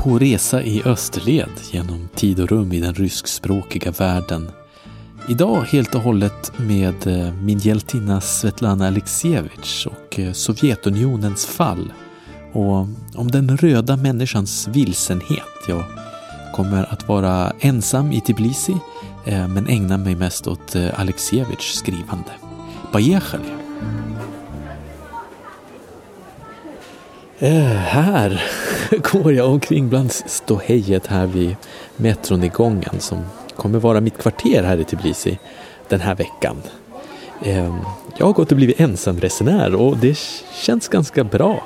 på resa i österled genom tid och rum i den ryskspråkiga världen. Idag helt och hållet med min hjältinna Svetlana Alexievich och Sovjetunionens fall och om den röda människans vilsenhet. Jag kommer att vara ensam i Tbilisi men ägnar mig mest åt Alexievich skrivande. Поехали! Här går jag omkring bland ståhejet här vid metronigången som kommer vara mitt kvarter här i Tbilisi den här veckan. Jag har gått och blivit ensamresenär och det känns ganska bra.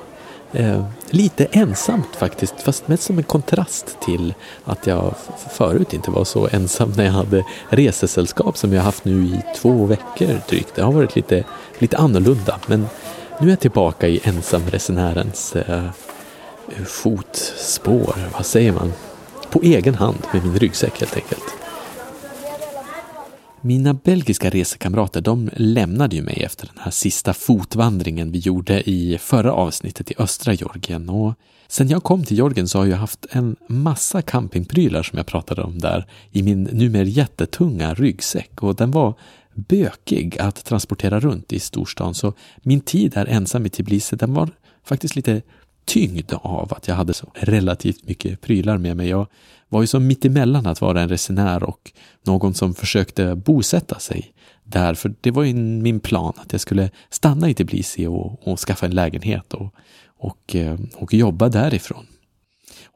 Lite ensamt faktiskt, fast mest som en kontrast till att jag förut inte var så ensam när jag hade resesällskap som jag haft nu i 2 veckor drygt. Det har varit lite annorlunda, men nu är jag tillbaka i ensamresenärens fotspår, vad säger man? På egen hand med min ryggsäck helt enkelt. Mina belgiska resekamrater, de lämnade ju mig efter den här sista fotvandringen vi gjorde i förra avsnittet i östra Georgien. Och sen jag kom till Georgien så har jag haft en massa campingprylar som jag pratade om där i min numera jättetunga ryggsäck. Och den var bökig att transportera runt i storstan, så min tid här ensam i Tbilisi, den var faktiskt lite tyngd av att jag hade så relativt mycket prylar med mig. Jag var ju som mitt emellan att vara en resenär och någon som försökte bosätta sig där, för det var ju min plan att jag skulle stanna i Tbilisi och skaffa en lägenhet och jobba därifrån.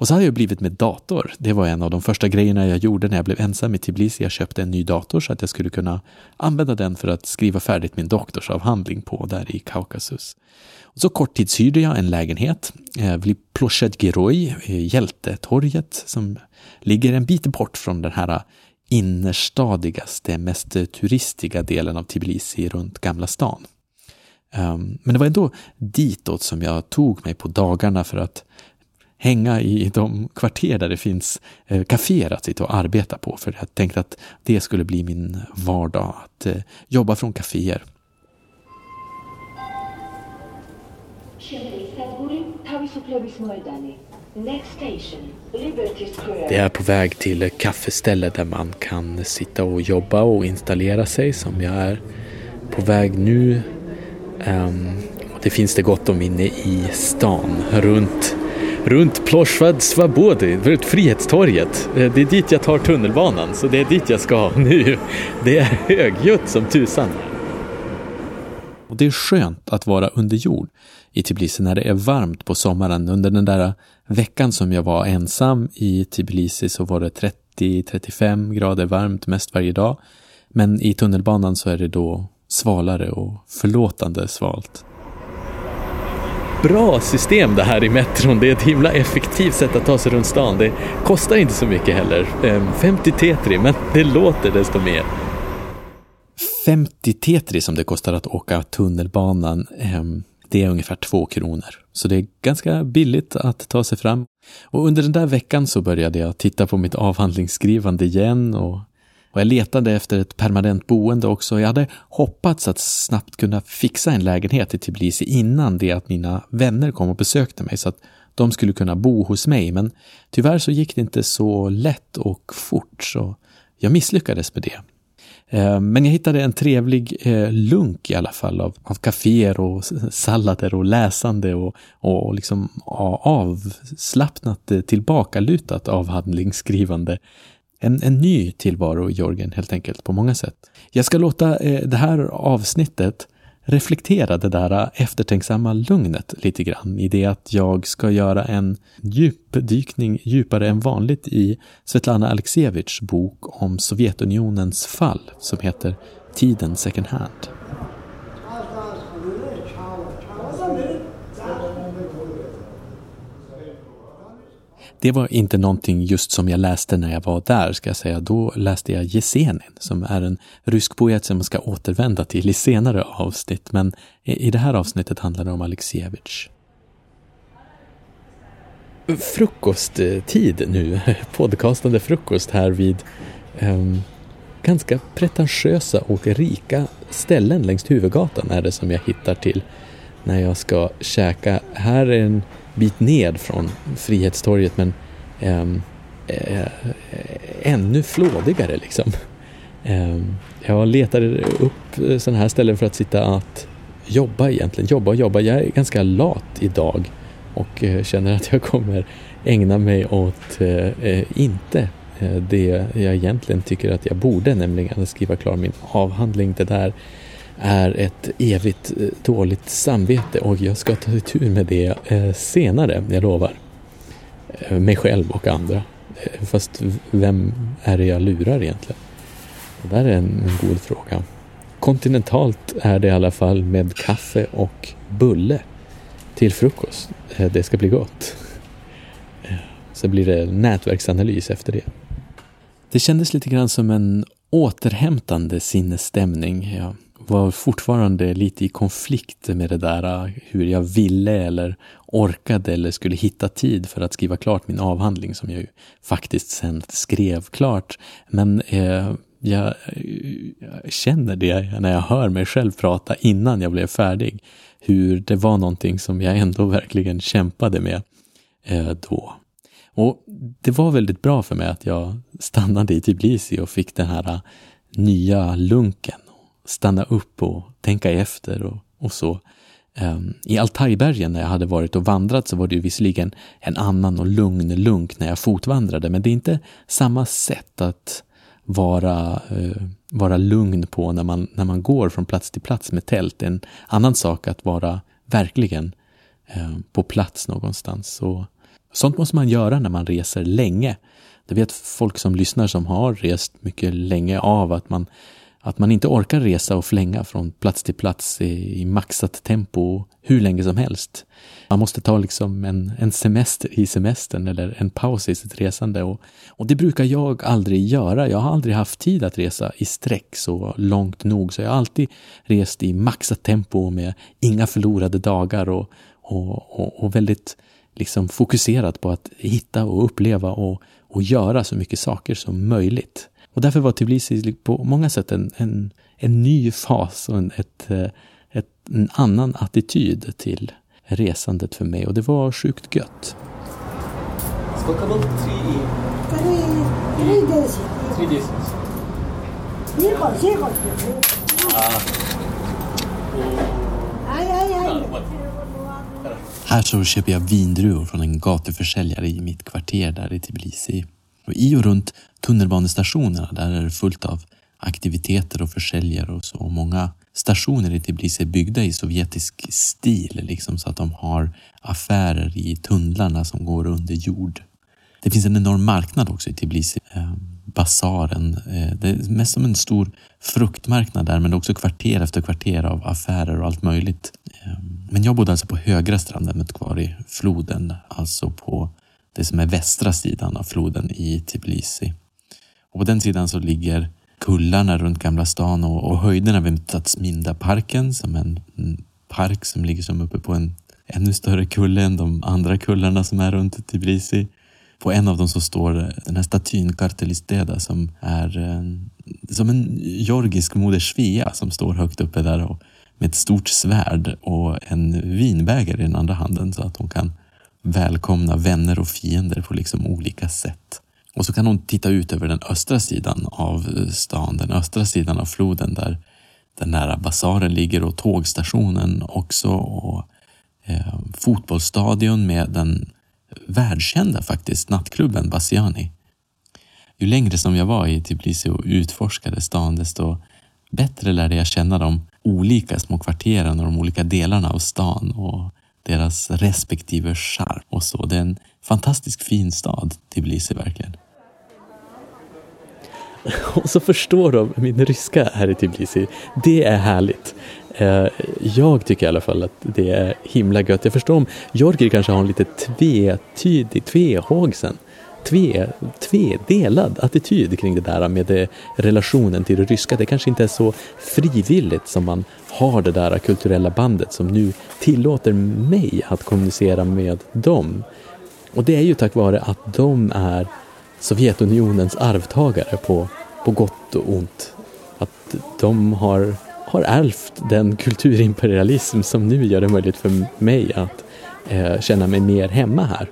Och så hade jag blivit med dator. Det var en av de första grejerna jag gjorde när jag blev ensam i Tbilisi. Jag köpte en ny dator så att jag skulle kunna använda den för att skriva färdigt min doktorsavhandling på där i Kaukasus. Och så korttidshyrde jag en lägenhet vid Ploshchad Geroev, Hjältetorget, som ligger en bit bort från den här innerstadigaste, mest turistiga delen av Tbilisi runt Gamla stan. Men det var ändå ditåt som jag tog mig på dagarna för att hänga i de kvarter där det finns kaféer att sitta och arbeta på. För jag tänkte att det skulle bli min vardag, att jobba från kaféer. Det är på väg till kaffeställe där man kan sitta och jobba och installera sig som jag är på väg nu. Det finns det gott om inne i stan runt Ploshchad Svobody, runt Frihetstorget. Det är dit jag tar tunnelbanan, så det är dit jag ska nu. Det är högljutt som tusan. Och det är skönt att vara under jord i Tbilisi när det är varmt på sommaren. Under den där veckan som jag var ensam i Tbilisi så var det 30-35 grader varmt mest varje dag. Men i tunnelbanan så är det då svalare och förlåtande svalt. Bra system det här i metron. Det är ett himla effektivt sätt att ta sig runt stan. Det kostar inte så mycket heller. 50 tetri, men det låter desto mer. 50 tetri som det kostar att åka tunnelbanan, det är ungefär 2 kronor. Så det är ganska billigt att ta sig fram. Och under den där veckan så började jag titta på mitt avhandlingsskrivande igen och jag letade efter ett permanent boende också. Jag hade hoppats att snabbt kunna fixa en lägenhet i Tbilisi innan det att mina vänner kom och besökte mig så att de skulle kunna bo hos mig. Men tyvärr så gick det inte så lätt och fort, så jag misslyckades med det. Men jag hittade en trevlig lunk i alla fall av kaféer och sallader och läsande och liksom avslappnat tillbakalutat avhandlingsskrivande. En ny tillvaro i Georgien helt enkelt på många sätt. Jag ska låta det här avsnittet reflektera det där eftertänksamma lugnet lite grann i det att jag ska göra en djupdykning djupare än vanligt i Svetlana Alexievich bok om Sovjetunionens fall som heter Tiden Second hand. Det var inte någonting just som jag läste när jag var där, ska jag säga. Då läste jag Jesenin, som är en rysk poet som man ska återvända till i senare avsnitt. Men i det här avsnittet handlar det om Alexievich. Frukosttid nu, podcastande frukost här vid ganska pretentiösa och rika ställen längs huvudgatan är det som jag hittar till när jag ska käka. Här är en bit ned från Frihetstorget, men ännu flådigare liksom. Jag letade upp sådana här ställen för att sitta att jobba egentligen. Jobba. Jag är ganska lat idag och känner att jag kommer ägna mig åt inte det jag egentligen tycker att jag borde, nämligen att skriva klar min avhandling. Det där är ett evigt dåligt samvete och jag ska ta tur med det senare, jag lovar. Mig själv och andra. Fast vem är det jag lurar egentligen? Det där är en god fråga. Kontinentalt är det i alla fall med kaffe och bulle till frukost. Det ska bli gott. Så blir det nätverksanalys efter det. Det kändes lite grann som en återhämtande sinnesstämning. Jag var fortfarande lite i konflikt med det där hur jag ville eller orkade eller skulle hitta tid för att skriva klart min avhandling som jag ju faktiskt sen skrev klart. Men jag känner det när jag hör mig själv prata innan jag blev färdig. Hur det var någonting som jag ändå verkligen kämpade med då. Och det var väldigt bra för mig att jag stannade i Tbilisi och fick den här nya lunken. Stanna upp och tänka efter och så. I Altajbergen när jag hade varit och vandrat så var det ju visserligen en annan och lugn lunk när jag fotvandrade. Men det är inte samma sätt att vara lugn på när man går från plats till plats med tält. En annan sak att vara verkligen på plats någonstans. Så sånt måste man göra när man reser länge. Det vet folk som lyssnar som har rest mycket länge av att man inte orkar resa och flänga från plats till plats i maxat tempo hur länge som helst. Man måste ta liksom en semester i semestern eller en paus i sitt resande. Och det brukar jag aldrig göra. Jag har aldrig haft tid att resa i sträck så långt nog. Så jag har alltid rest i maxat tempo med inga förlorade dagar och väldigt liksom fokuserat på att hitta och uppleva och göra så mycket saker som möjligt. Och därför var Tbilisi på många sätt en ny fas och en annan attityd till resandet för mig. Och det var sjukt gött. Här så köper jag vindruvor från en gatuförsäljare i mitt kvarter där i Tbilisi. Och i och runt tunnelbanestationerna där är det fullt av aktiviteter och försäljare och så. Många stationer i Tbilisi är byggda i sovjetisk stil liksom, så att de har affärer i tunnlarna som går under jord. Det finns en enorm marknad också i Tbilisi, basaren. Det är mest som en stor fruktmarknad där, men också kvarter efter kvarter av affärer och allt möjligt. Men jag bodde alltså på högra stranden kvar i floden, alltså på det som är västra sidan av floden i Tbilisi. Och på den sidan så ligger kullarna runt Gamla stan och höjderna vid Mtatsminda parken, som en park som ligger som uppe på en ännu större kulle än de andra kullarna som är runt Tbilisi. På en av dem så står den här statyn Kartlis Deda som är som en georgisk moder Svea som står högt uppe där och med ett stort svärd och en vinbägare i den andra handen så att hon kan välkomna vänner och fiender på liksom olika sätt. Och så kan hon titta ut över den östra sidan av stan, den östra sidan av floden där den nära basaren ligger och tågstationen också och fotbollsstadion med den världskända faktiskt nattklubben Bassiani. Ju längre som jag var i Tbilisi och utforskade stan desto bättre lärde jag känna de olika små kvarteren och de olika delarna av stan och deras respektive charm och så. Det är en fantastisk fin stad, Tbilisi verkligen. Och så förstår de min ryska här i Tbilisi. Det är härligt. Jag tycker i alla fall att det är himla gött. Jag förstår om Georgi kanske har en lite tvetydig, tvehågsen, tvedelad attityd kring det där med relationen till det ryska. Det kanske inte är så frivilligt som man har det där kulturella bandet som nu tillåter mig att kommunicera med dem. Och det är ju tack vare att de är Sovjetunionens arvtagare på gott och ont. Att de har ärvt den kulturimperialism som nu gör det möjligt för mig att känna mig mer hemma här.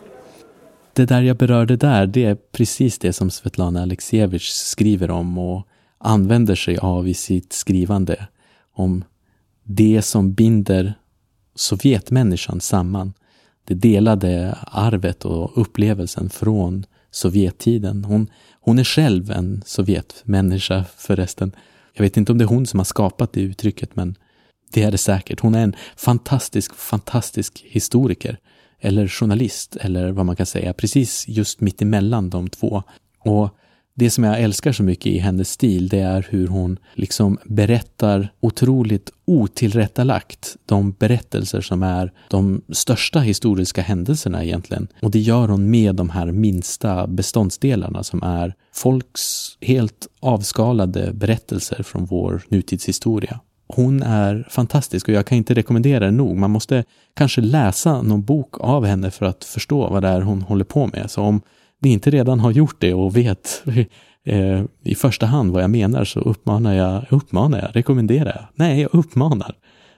det där jag berörde där, det är precis det som Svetlana Alexievich skriver om och använder sig av i sitt skrivande om det som binder sovjetmänniskan samman. Det delade arvet och upplevelsen från sovjettiden. Hon är själv en sovjetmänniska förresten. Jag vet inte om det är hon som har skapat det uttrycket, men det är det säkert. Hon är en fantastisk historiker eller journalist eller vad man kan säga. Precis just mitt emellan de två. Och det som jag älskar så mycket i hennes stil, det är hur hon liksom berättar otroligt otillrättalagt de berättelser som är de största historiska händelserna egentligen. Och det gör hon med de här minsta beståndsdelarna som är folks helt avskalade berättelser från vår nutidshistoria. Hon är fantastisk och jag kan inte rekommendera det nog. Man måste kanske läsa någon bok av henne för att förstå vad det är hon håller på med. Så om ni inte redan har gjort det och vet i första hand vad jag menar, så uppmanar jag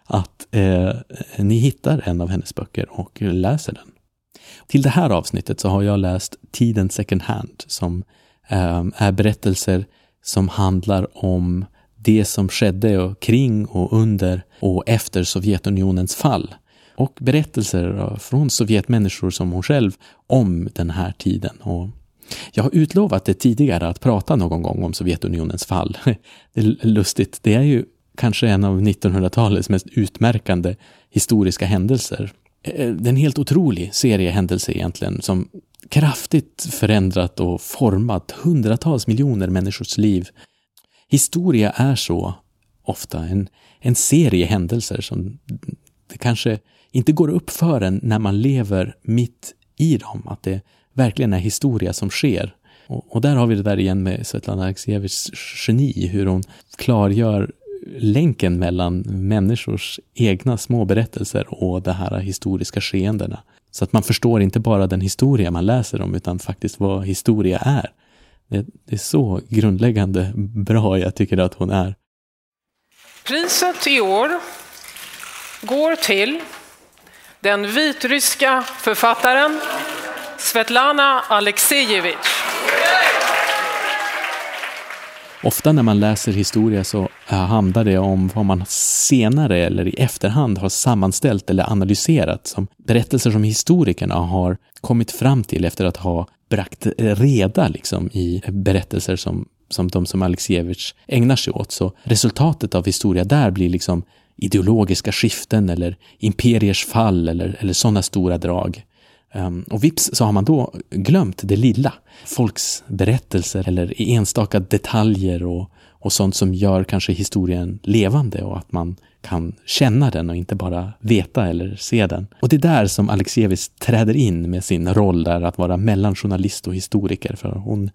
att ni hittar en av hennes böcker och läser den. Till det här avsnittet så har jag läst Tiden Second hand, som är berättelser som handlar om det som skedde kring och under och efter Sovjetunionens fall. Och berättelser från sovjetmänniskor som hon själv om den här tiden. Och jag har utlovat det tidigare att prata någon gång om Sovjetunionens fall. Det är lustigt. Det är ju kanske en av 1900-talets mest utmärkande historiska händelser. Det är en helt otrolig serie händelser egentligen som kraftigt förändrat och format hundratals miljoner människors liv. Historia är så ofta en serie händelser som det kanske inte går upp för en när man lever mitt i dem. Att det verkligen är historia som sker. Och där har vi det där igen med Svetlana Alexievich geni. Hur hon klargör länken mellan människors egna små berättelser och de här historiska skeendena. Så att man förstår inte bara den historia man läser om utan faktiskt vad historia är. Det är så grundläggande bra jag tycker att hon är. Priset i år går till den vitryska författaren Svetlana Alexievich. Ofta när man läser historia så handlar det om vad man senare eller i efterhand har sammanställt eller analyserat som berättelser som historikerna har kommit fram till efter att ha bragt reda liksom, i berättelser som de som Alexievich ägnar sig åt. Så resultatet av historia där blir liksom ideologiska skiften eller imperiers fall eller sådana stora drag. Och vips så har man då glömt det lilla. Folks berättelser eller enstaka detaljer och sånt som gör kanske historien levande och att man kan känna den och inte bara veta eller se den. Och det är där som Alexievich träder in med sin roll där att vara mellan journalist och historiker, för hon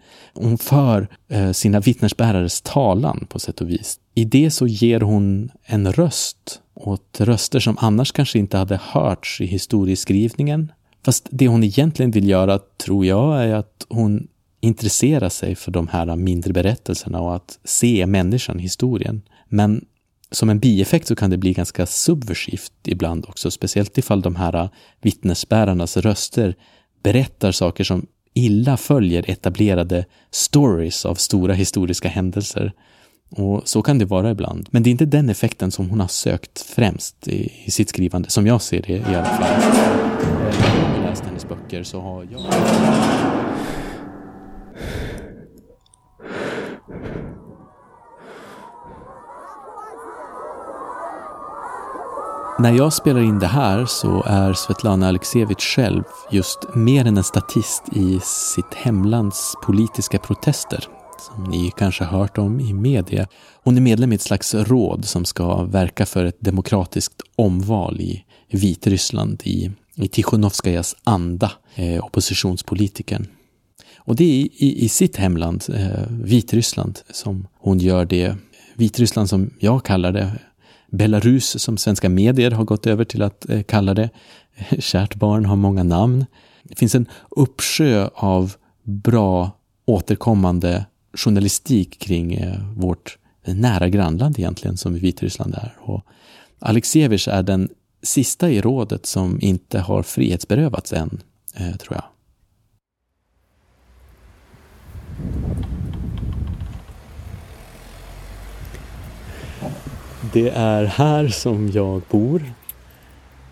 för sina vittnesbärares talan på sätt och vis. I det så ger hon en röst åt röster som annars kanske inte hade hörts i historieskrivningen. Fast det hon egentligen vill göra, tror jag, är att hon intresserar sig för de här mindre berättelserna och att se människan, historien. Men som en bieffekt så kan det bli ganska subversivt ibland också. Speciellt ifall de här vittnesbärarnas röster berättar saker som illa följer etablerade stories av stora historiska händelser. Och så kan det vara ibland. Men det är inte den effekten som hon har sökt främst i sitt skrivande, som jag ser det i alla fall. Om jag läst hennes böcker så har jag... När jag spelar in det här så är Svetlana Alexievich själv just mer än en statist i sitt hemlands politiska protester, som ni kanske hört om i media. Hon är medlem i ett slags råd som ska verka för ett demokratiskt omval i Vitryssland i Tikhanovskajas anda, oppositionspolitiken. Och det är i sitt hemland, Vitryssland, som hon gör det. Vitryssland som jag kallar det, Belarus som svenska medier har gått över till att kalla det. Kärt barn har många namn. Det finns en uppsjö av bra återkommande journalistik kring vårt nära grannland egentligen, som Vitryssland är. Och Alexievich är den sista i rådet som inte har frihetsberövats än, tror jag. Det är här som jag bor.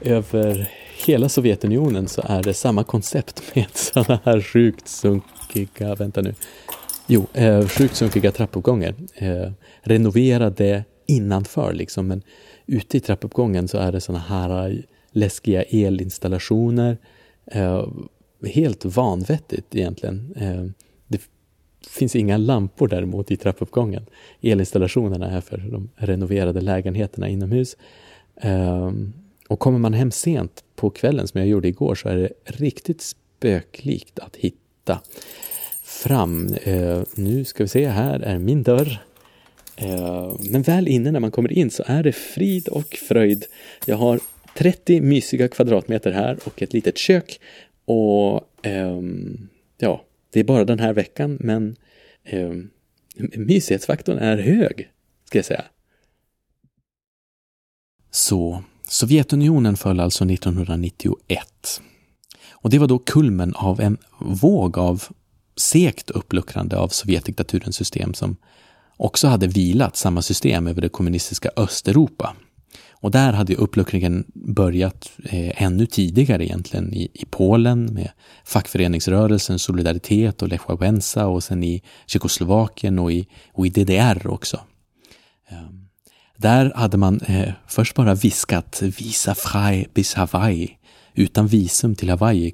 Över hela Sovjetunionen så är det samma koncept med sådana här sjukt sunkiga trappuppgångar. Renoverade innanför liksom, men ute i trappuppgången så är det sådana här läskiga elinstallationer. Helt vanvettigt egentligen. Det finns inga lampor däremot i trappuppgången. Elinstallationerna är för de renoverade lägenheterna inomhus. Och kommer man hem sent på kvällen som jag gjorde igår så är det riktigt spöklikt att hitta fram. Nu ska vi se, här är min dörr. Men väl inne när man kommer in så är det frid och fröjd. Jag har 30 mysiga kvadratmeter här och ett litet kök. Och ja, det är bara den här veckan, men mysighetsfaktorn är hög, ska jag säga. Så Sovjetunionen föll alltså 1991. Och det var då kulmen av en våg av segt uppluckrande av sovjetdiktaturens system som också hade vilat samma system över det kommunistiska Östeuropa. Och där hade uppluckringen börjat ännu tidigare egentligen i Polen med fackföreningsrörelsen, Solidaritet och Lech Wałęsa, och sen i Tjeckoslovakien och i DDR också. Där hade man först bara viskat visa frei bis Hawaii, utan visum till Hawaii.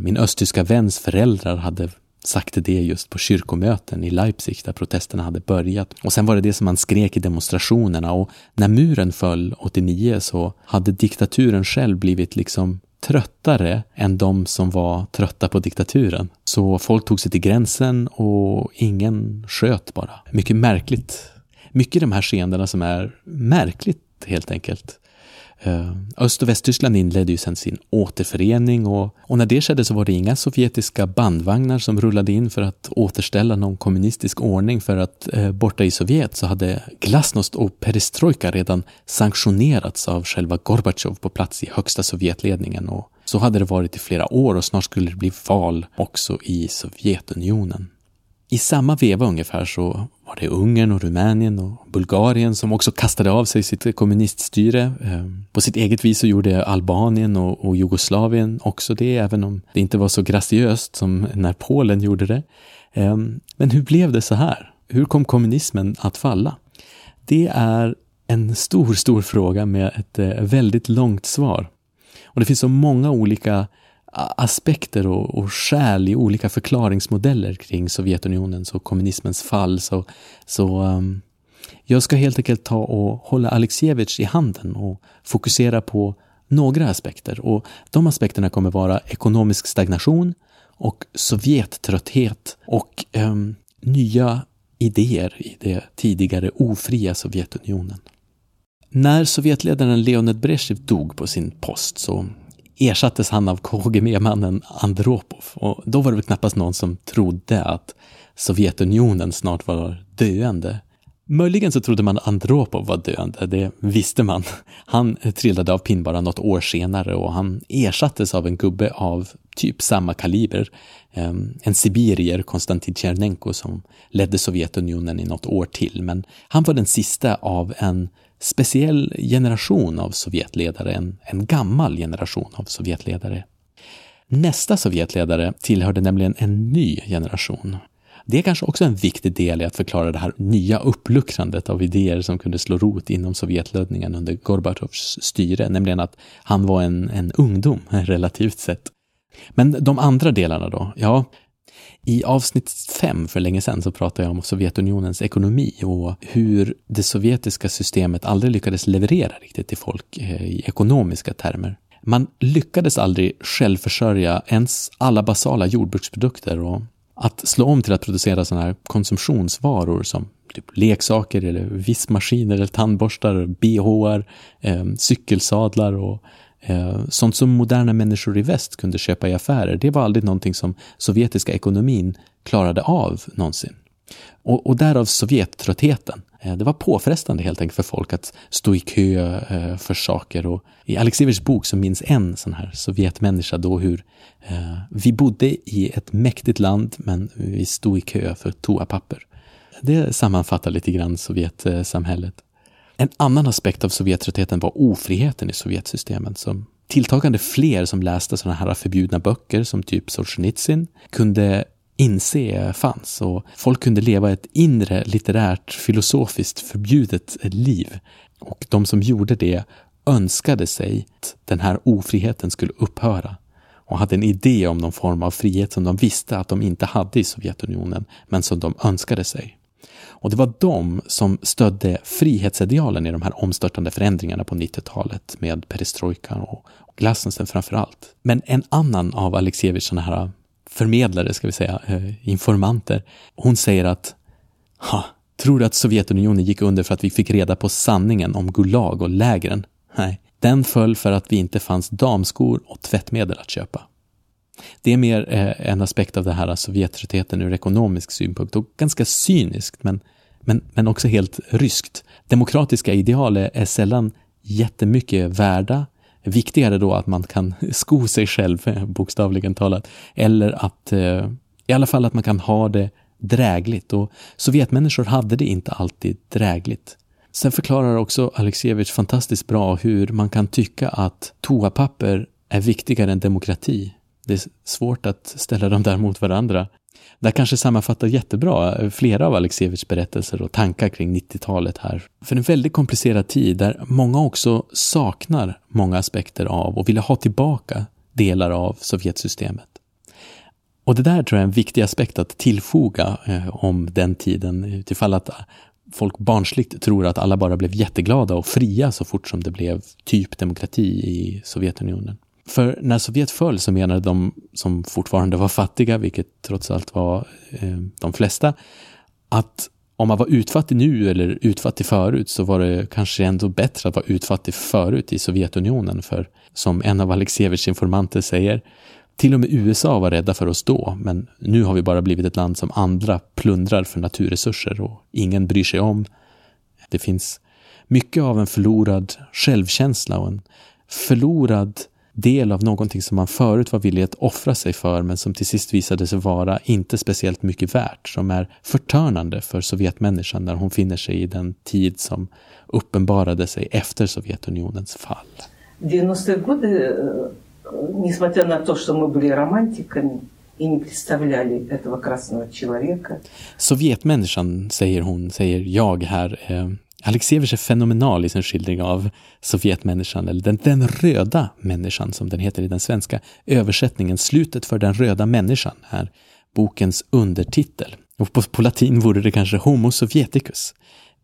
Min östtyska väns föräldrar hade sagt det just på kyrkomöten i Leipzig där protesterna hade börjat. Och sen var det det som man skrek i demonstrationerna, och när muren föll 89 så hade diktaturen själv blivit liksom tröttare än de som var trötta på diktaturen. Så folk tog sig till gränsen och ingen sköt bara. Mycket märkligt. Mycket de här skeendena som är märkligt helt enkelt. Öst- och Västtyskland inledde ju sedan sin återförening, och när det skedde så var det inga sovjetiska bandvagnar som rullade in för att återställa någon kommunistisk ordning, för att borta i Sovjet så hade Glasnost och Perestrojka redan sanktionerats av själva Gorbachev på plats i högsta sovjetledningen, och så hade det varit i flera år, och snart skulle det bli val också i Sovjetunionen. I samma veva ungefär så var det Ungern och Rumänien och Bulgarien som också kastade av sig sitt kommuniststyre. På sitt eget vis så gjorde Albanien och Jugoslavien också det, även om det inte var så graciöst som när Polen gjorde det. Men hur blev det så här? Hur kom kommunismen att falla? Det är en stor, stor fråga med ett väldigt långt svar. Och det finns så många olika aspekter och skäl i olika förklaringsmodeller kring Sovjetunionens och kommunismens fall, så jag ska helt enkelt ta och hålla Alexievich i handen och fokusera på några aspekter, och de aspekterna kommer vara ekonomisk stagnation och sovjettrötthet och nya idéer i det tidigare ofria Sovjetunionen. När sovjetledaren Leonid Bresjnev dog på sin post så ersattes han av KGB-mannen Andropov, och då var det väl knappast någon som trodde att Sovjetunionen snart var döende. Möjligen så trodde man att Andropov var döende, det visste man. Han trillade av pinn bara något år senare, och han ersattes av en gubbe av typ samma kaliber. En sibirier, Konstantin Chernenko, som ledde Sovjetunionen i något år till, men han var den sista av en speciell generation av sovjetledare, en gammal generation av sovjetledare. Nästa sovjetledare tillhörde nämligen en ny generation. Det är kanske också en viktig del i att förklara det här nya uppluckrandet av idéer som kunde slå rot inom sovjetledningen under Gorbatjovs styre, nämligen att han var en ungdom relativt sett. Men de andra delarna då? Ja, i avsnitt 5 för länge sedan så pratade jag om Sovjetunionens ekonomi och hur det sovjetiska systemet aldrig lyckades leverera riktigt till folk i ekonomiska termer. Man lyckades aldrig självförsörja ens alla basala jordbruksprodukter, och att slå om till att producera sådana här konsumtionsvaror som typ leksaker eller vismaskiner eller tandborstar, BH:ar, cykelsadlar och sånt som moderna människor i väst kunde köpa i affärer. Det var aldrig någonting som sovjetiska ekonomin klarade av någonsin. Och därav sovjettröttheten. Det var påfrestande helt enkelt för folk att stå i kö för saker. Och i Alexievichs bok så minns en sån här sovjetmänniska då hur vi bodde i ett mäktigt land men vi stod i kö för toapapper. Det sammanfattar lite grann sovjetsamhället. En annan aspekt av sovjeträttheten var ofriheten i sovjetsystemen. Som tilltagande fler som läste sådana här förbjudna böcker som typ Solzhenitsyn kunde inse fanns, och folk kunde leva ett inre litterärt filosofiskt förbjudet liv, och de som gjorde det önskade sig att den här ofriheten skulle upphöra och hade en idé om någon form av frihet som de visste att de inte hade i Sovjetunionen men som de önskade sig. Och det var de som stödde frihetsidealen i de här omstörtande förändringarna på 90-talet med perestrojkan och glasnosten framför allt. Men en annan av Alexievich sådana här förmedlare, ska vi säga, informanter, hon säger att tror du att Sovjetunionen gick under för att vi fick reda på sanningen om Gulag och lägren? Nej, den föll för att vi inte fanns damskor och tvättmedel att köpa. Det är mer en aspekt av det här sovjeträttheten ur ekonomisk synpunkt, och ganska cyniskt men också helt ryskt. Demokratiska ideal är sällan jättemycket värda. Viktigare då att man kan sko sig själv, bokstavligen talat, eller att i alla fall att man kan ha det drägligt, och sovjetmänniskor hade det inte alltid drägligt. Sen förklarar också Alexievich fantastiskt bra hur man kan tycka att toapapper är viktigare än demokrati. Det är svårt att ställa dem där mot varandra. Där kanske sammanfattar jättebra flera av Alexievich berättelser och tankar kring 90-talet här. För en väldigt komplicerad tid där många också saknar många aspekter av och ville ha tillbaka delar av sovjetsystemet. Och det där tror jag är en viktig aspekt att tillfoga om den tiden, utifall att folk barnsligt tror att alla bara blev jätteglada och fria så fort som det blev typ demokrati i Sovjetunionen. För när Sovjet föll så menade de som fortfarande var fattiga, vilket trots allt var de flesta, att om man var utfattig nu eller utfattig förut så var det kanske ändå bättre att vara utfattig förut i Sovjetunionen. För som en av Alexievich informanter säger, till och med USA var rädda för oss då, men nu har vi bara blivit ett land som andra plundrar för naturresurser och ingen bryr sig om. Det finns mycket av en förlorad självkänsla och en förlorad del av någonting som man förut var villig att offra sig för, men som till sist visade sig vara inte speciellt mycket värt, som är förtörnande för sovjetmänniskan när hon finner sig i den tid som uppenbarade sig efter Sovjetunionens fall. 90-talet, несмотря на то, что мы были романтиками и не представляли этого красного человека. Sovjetmänniskan, säger jag här. Alexievich är fenomenal i sin skildring av sovjetmänniskan, eller den röda människan som den heter i den svenska översättningen. Slutet för den röda människan är bokens undertitel. Och på latin vore det kanske Homo sovieticus,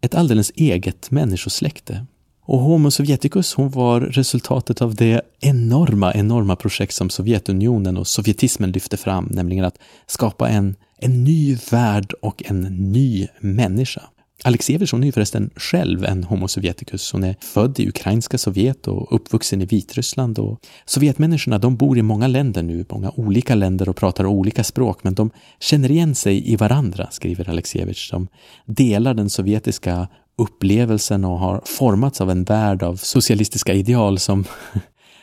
ett alldeles eget människosläkte. Och Homo sovieticus, hon var resultatet av det enorma projekt som Sovjetunionen och sovjetismen lyfte fram, nämligen att skapa en ny värld och en ny människa. Alexievich, hon är ju förresten själv en homo sovieticus. Hon är född i ukrainska Sovjet och uppvuxen i Vitryssland. Och sovjetmänniskorna, de bor i många länder nu, många olika länder, och pratar olika språk, men de känner igen sig i varandra, skriver Alexievich. De delar den sovjetiska upplevelsen och har formats av en värld av socialistiska ideal som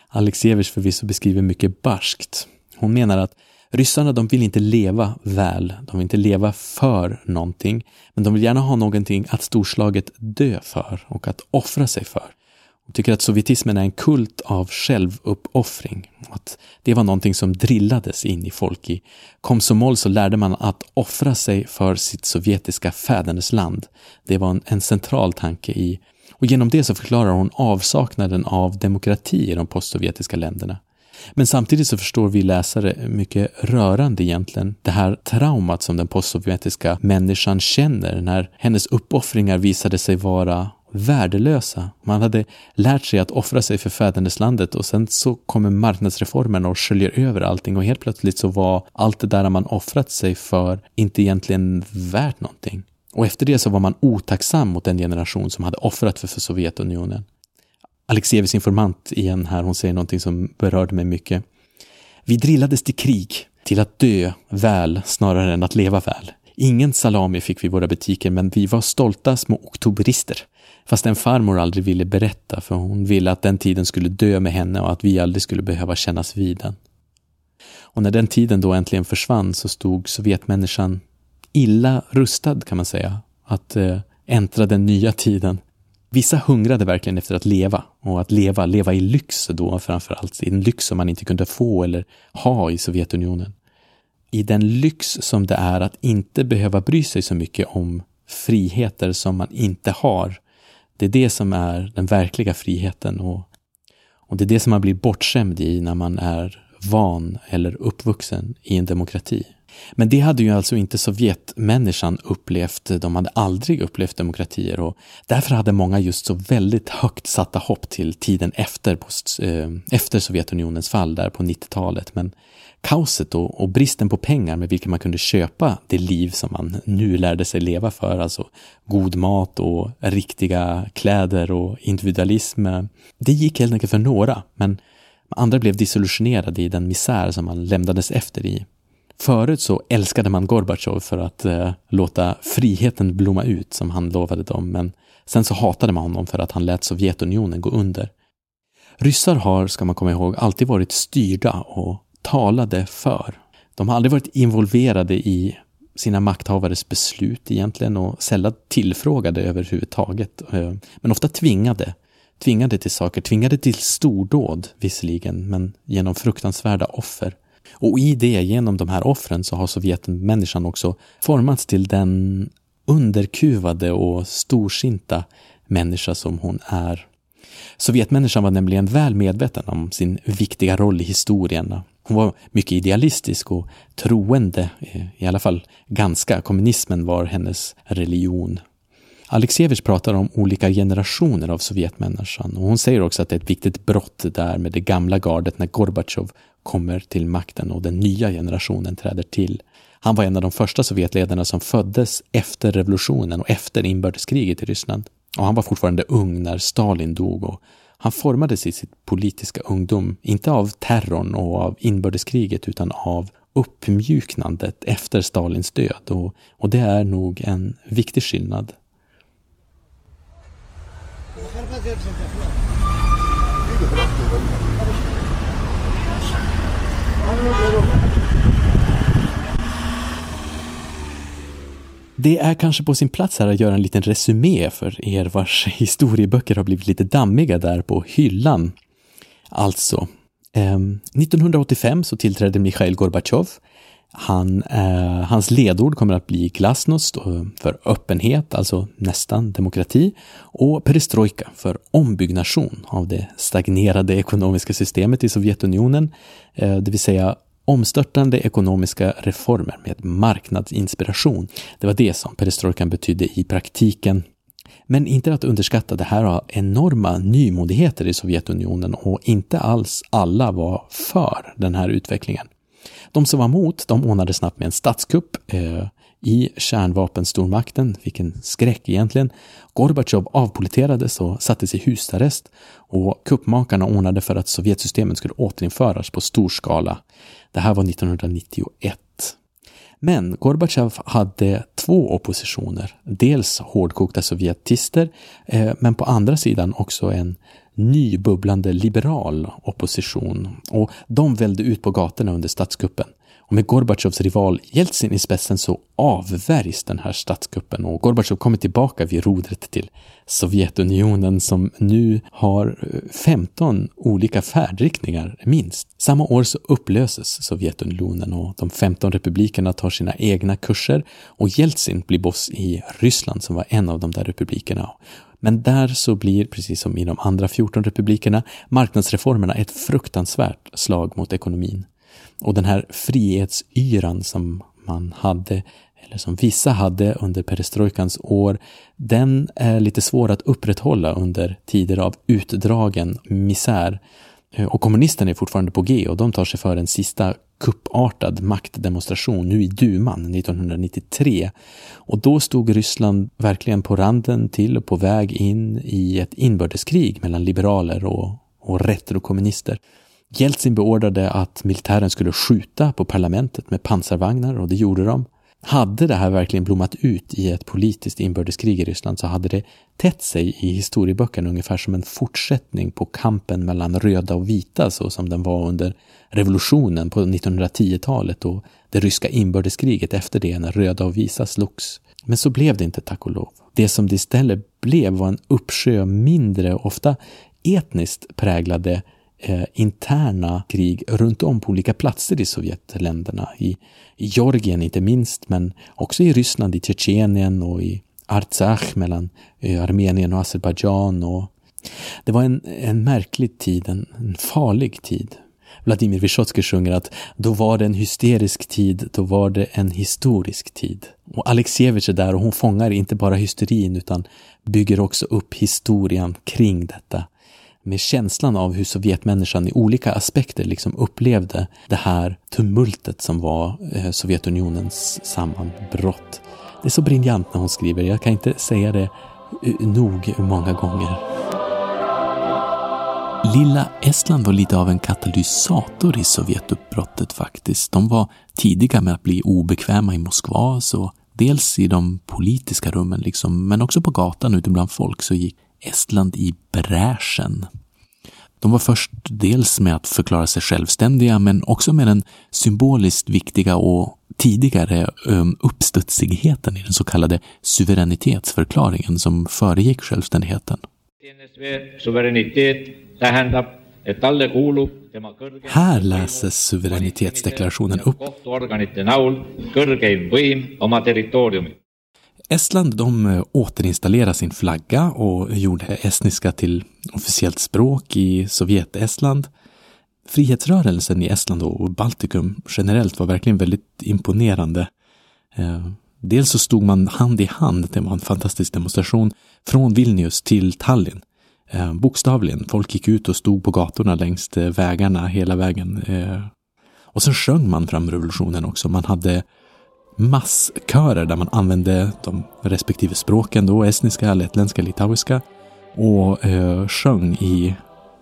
Alexievich förvisso beskriver mycket barskt. Hon menar att ryssarna, de vill inte leva väl, de vill inte leva för någonting, men de vill gärna ha någonting att storslaget dö för och att offra sig för. De tycker att sovjetismen är en kult av självuppoffring, att det var någonting som drillades in i folk. I komsomol så lärde man att offra sig för sitt sovjetiska fädernesland. Det var en central tanke i, och genom det så förklarar hon avsaknaden av demokrati i de postsovjetiska länderna. Men samtidigt så förstår vi läsare mycket rörande egentligen det här traumat som den postsovjetiska människan känner när hennes uppoffringar visade sig vara värdelösa. Man hade lärt sig att offra sig för fäderneslandet, och sen så kommer marknadsreformen och sköljer över allting, och helt plötsligt så var allt det där man offrat sig för inte egentligen värt någonting. Och efter det så var man otacksam mot den generation som hade offrat för Sovjetunionen. Alexievich informant igen här, hon säger någonting som berörde mig mycket. Vi drillades till krig, till att dö väl snarare än att leva väl. Ingen salami fick vi i våra butiker, men vi var stolta små oktoberister. Fast en farmor aldrig ville berätta, för hon ville att den tiden skulle dö med henne och att vi aldrig skulle behöva kännas vid den. Och när den tiden då äntligen försvann så stod sovjetmänniskan illa rustad, kan man säga, att äntra den nya tiden. Vissa hungrade verkligen efter att leva, och att leva i lyx då framförallt, i en lyx som man inte kunde få eller ha i Sovjetunionen. I den lyx som det är att inte behöva bry sig så mycket om friheter som man inte har. Det är det som är den verkliga friheten, och det är det som man blir bortskämd i när man är van eller uppvuxen i en demokrati. Men det hade ju alltså inte sovjetmänniskan upplevt, de hade aldrig upplevt demokratier, och därför hade många just så väldigt högt satta hopp till tiden efter Sovjetunionens fall där på 90-talet. Men kaoset och bristen på pengar med vilka man kunde köpa det liv som man nu lärde sig leva för, alltså god mat och riktiga kläder och individualism, det gick helt enkelt för några, men andra blev disillusionerade i den misär som man lämnades efter i. Förut så älskade man Gorbachev för att låta friheten blomma ut som han lovade dem, men sen så hatade man honom för att han lät Sovjetunionen gå under. Ryssar har, ska man komma ihåg, alltid varit styrda och talade för. De har aldrig varit involverade i sina makthavares beslut egentligen, och sällan tillfrågade överhuvudtaget, men ofta tvingade till saker, tvingade till stordåd visserligen, men genom fruktansvärda offer. Och i det, genom de här offren, så har sovjetmänniskan också formats till den underkuvade och storsinta människa som hon är. Sovjetmänniskan var nämligen väl medveten om sin viktiga roll i historien. Hon var mycket idealistisk och troende, i alla fall ganska. Kommunismen var hennes religion. Alexievich pratar om olika generationer av sovjetmänniskan, och hon säger också att det är ett viktigt brott där med det gamla gardet när Gorbachev kommer till makten och den nya generationen träder till. Han var en av de första sovjetledarna som föddes efter revolutionen och efter inbördeskriget i Ryssland. Och han var fortfarande ung när Stalin dog, och han formades i sitt politiska ungdom, inte av terrorn och av inbördeskriget utan av uppmjuknandet efter Stalins död, och det är nog en viktig skillnad. Det är kanske på sin plats här att göra en liten resumé för er vars historieböcker har blivit lite dammiga där på hyllan. Alltså, 1985 så tillträdde Mikhail Gorbachev. Hans ledord kommer att bli glasnost för öppenhet, alltså nästan demokrati, och perestrojka för ombyggnation av det stagnerade ekonomiska systemet i Sovjetunionen, det vill säga omstörtande ekonomiska reformer med marknadsinspiration. Det var det som perestrojkan betydde i praktiken. Men inte att underskatta, det här var enorma nymodigheter i Sovjetunionen, och inte alls alla var för den här utvecklingen. De som var emot, de ordnade snabbt med en statskupp i kärnvapenstormakten, vilken skräck egentligen. Gorbachev avpoliterades och sattes i husarrest, och kuppmakarna ordnade för att sovjetsystemet skulle återinföras på stor skala. Det här var 1991. Men Gorbachev hade två oppositioner, dels hårdkokta sovjetister, men på andra sidan också en nybubblande liberal opposition, och de välde ut på gatorna under statskuppen. Och med Gorbachevs rival Jeltsin i spetsen så avvärjs den här statskuppen, och Gorbachev kommer tillbaka vid rodret till Sovjetunionen som nu har 15 olika färdriktningar minst. Samma år så upplöses Sovjetunionen, och de 15 republikerna tar sina egna kurser, och Jeltsin blir boss i Ryssland som var en av de där republikerna. Men där så blir, precis som i de andra 14 republikerna, marknadsreformerna ett fruktansvärt slag mot ekonomin. Och den här frihetsyran som man hade, eller som vissa hade under perestrojkans år, den är lite svår att upprätthålla under tider av utdragen misär. Och kommunisterna är fortfarande på G, och de tar sig för en sista kuppartad maktdemonstration nu i Duman 1993. Och då stod Ryssland verkligen på randen till och på väg in i ett inbördeskrig mellan liberaler och retrokommunister. Jeltsin beordrade att militären skulle skjuta på parlamentet med pansarvagnar, och det gjorde de. Hade det här verkligen blommat ut i ett politiskt inbördeskrig i Ryssland, så hade det tätt sig i historieböckerna ungefär som en fortsättning på kampen mellan röda och vita, så som den var under revolutionen på 1910-talet och det ryska inbördeskriget efter det, när röda och vita slogs. Men så blev det inte, tack och lov. Det som det istället upplev var en uppsjö mindre, ofta etniskt präglade interna krig runt om på olika platser i Sovjetländerna. I Georgien inte minst, men också i Ryssland, i Tjetjenien och i Artsakh mellan Armenien och Azerbajdzjan. Det var en märklig tid, en farlig tid. Vladimir Vysotsky sjunger att då var det en hysterisk tid, då var det en historisk tid. Och Alexievich är där och hon fångar inte bara hysterin utan bygger också upp historien kring detta. Med känslan av hur sovjetmänniskan i olika aspekter liksom upplevde det här tumultet som var Sovjetunionens sammanbrott. Det är så briljant när hon skriver, jag kan inte säga det nog många gånger. Lilla Estland var lite av en katalysator i Sovjetuppbrottet faktiskt. De var tidiga med att bli obekväma i Moskva, så dels i de politiska rummen liksom, men också på gatan ute bland folk så gick Estland i bräschen. De var först dels med att förklara sig självständiga, men också med den symboliskt viktiga och tidigare uppstudsigheten i den så kallade suveränitetsförklaringen som föregick självständigheten. Här läses suveränitetsdeklarationen upp. Estland, de återinstallerade sin flagga och gjorde estniska till officiellt språk i Sovjet-Estland. Frihetsrörelsen i Estland och Baltikum generellt var verkligen väldigt imponerande. Dels så stod man hand i hand, det var en fantastisk demonstration, från Vilnius till Tallinn. Bokstavligen, folk gick ut och stod på gatorna längs vägarna hela vägen. Och sen sjöng man fram revolutionen också, man hade masskörer där man använde de respektive språken då, estniska, lettländska, litauiska, och sjöng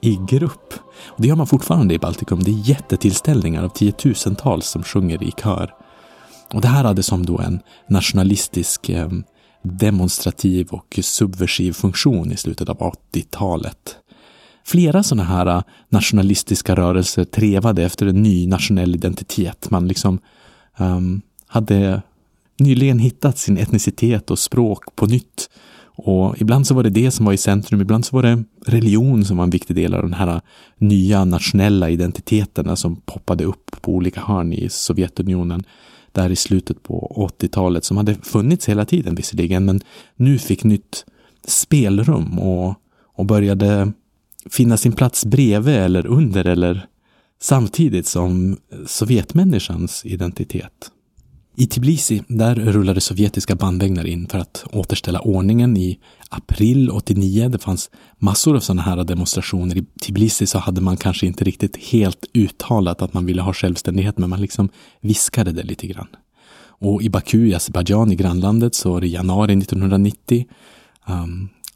i grupp. Och det gör man fortfarande i Baltikum. Det är jättetillställningar av tiotusentals som sjunger i kör. Och det här hade som då en nationalistisk, demonstrativ och subversiv funktion i slutet av 80-talet. Flera sådana här nationalistiska rörelser trevade efter en ny nationell identitet. Man liksom hade nyligen hittat sin etnicitet och språk på nytt. Och ibland så var det det som var i centrum, ibland så var det religion som var en viktig del av den här nya nationella identiteterna som poppade upp på olika hörn i Sovjetunionen där i slutet på 80-talet, som hade funnits hela tiden visserligen, men nu fick nytt spelrum och började finna sin plats bredvid eller under eller samtidigt som sovjetmänniskans identitet. I Tbilisi, där rullade sovjetiska bandvägnar in för att återställa ordningen i april 89. Det fanns massor av sådana här demonstrationer. I Tbilisi så hade man kanske inte riktigt helt uttalat att man ville ha självständighet, men man liksom viskade det lite grann. Och i Baku i Azerbajdzjan i grannlandet så var det januari 1990.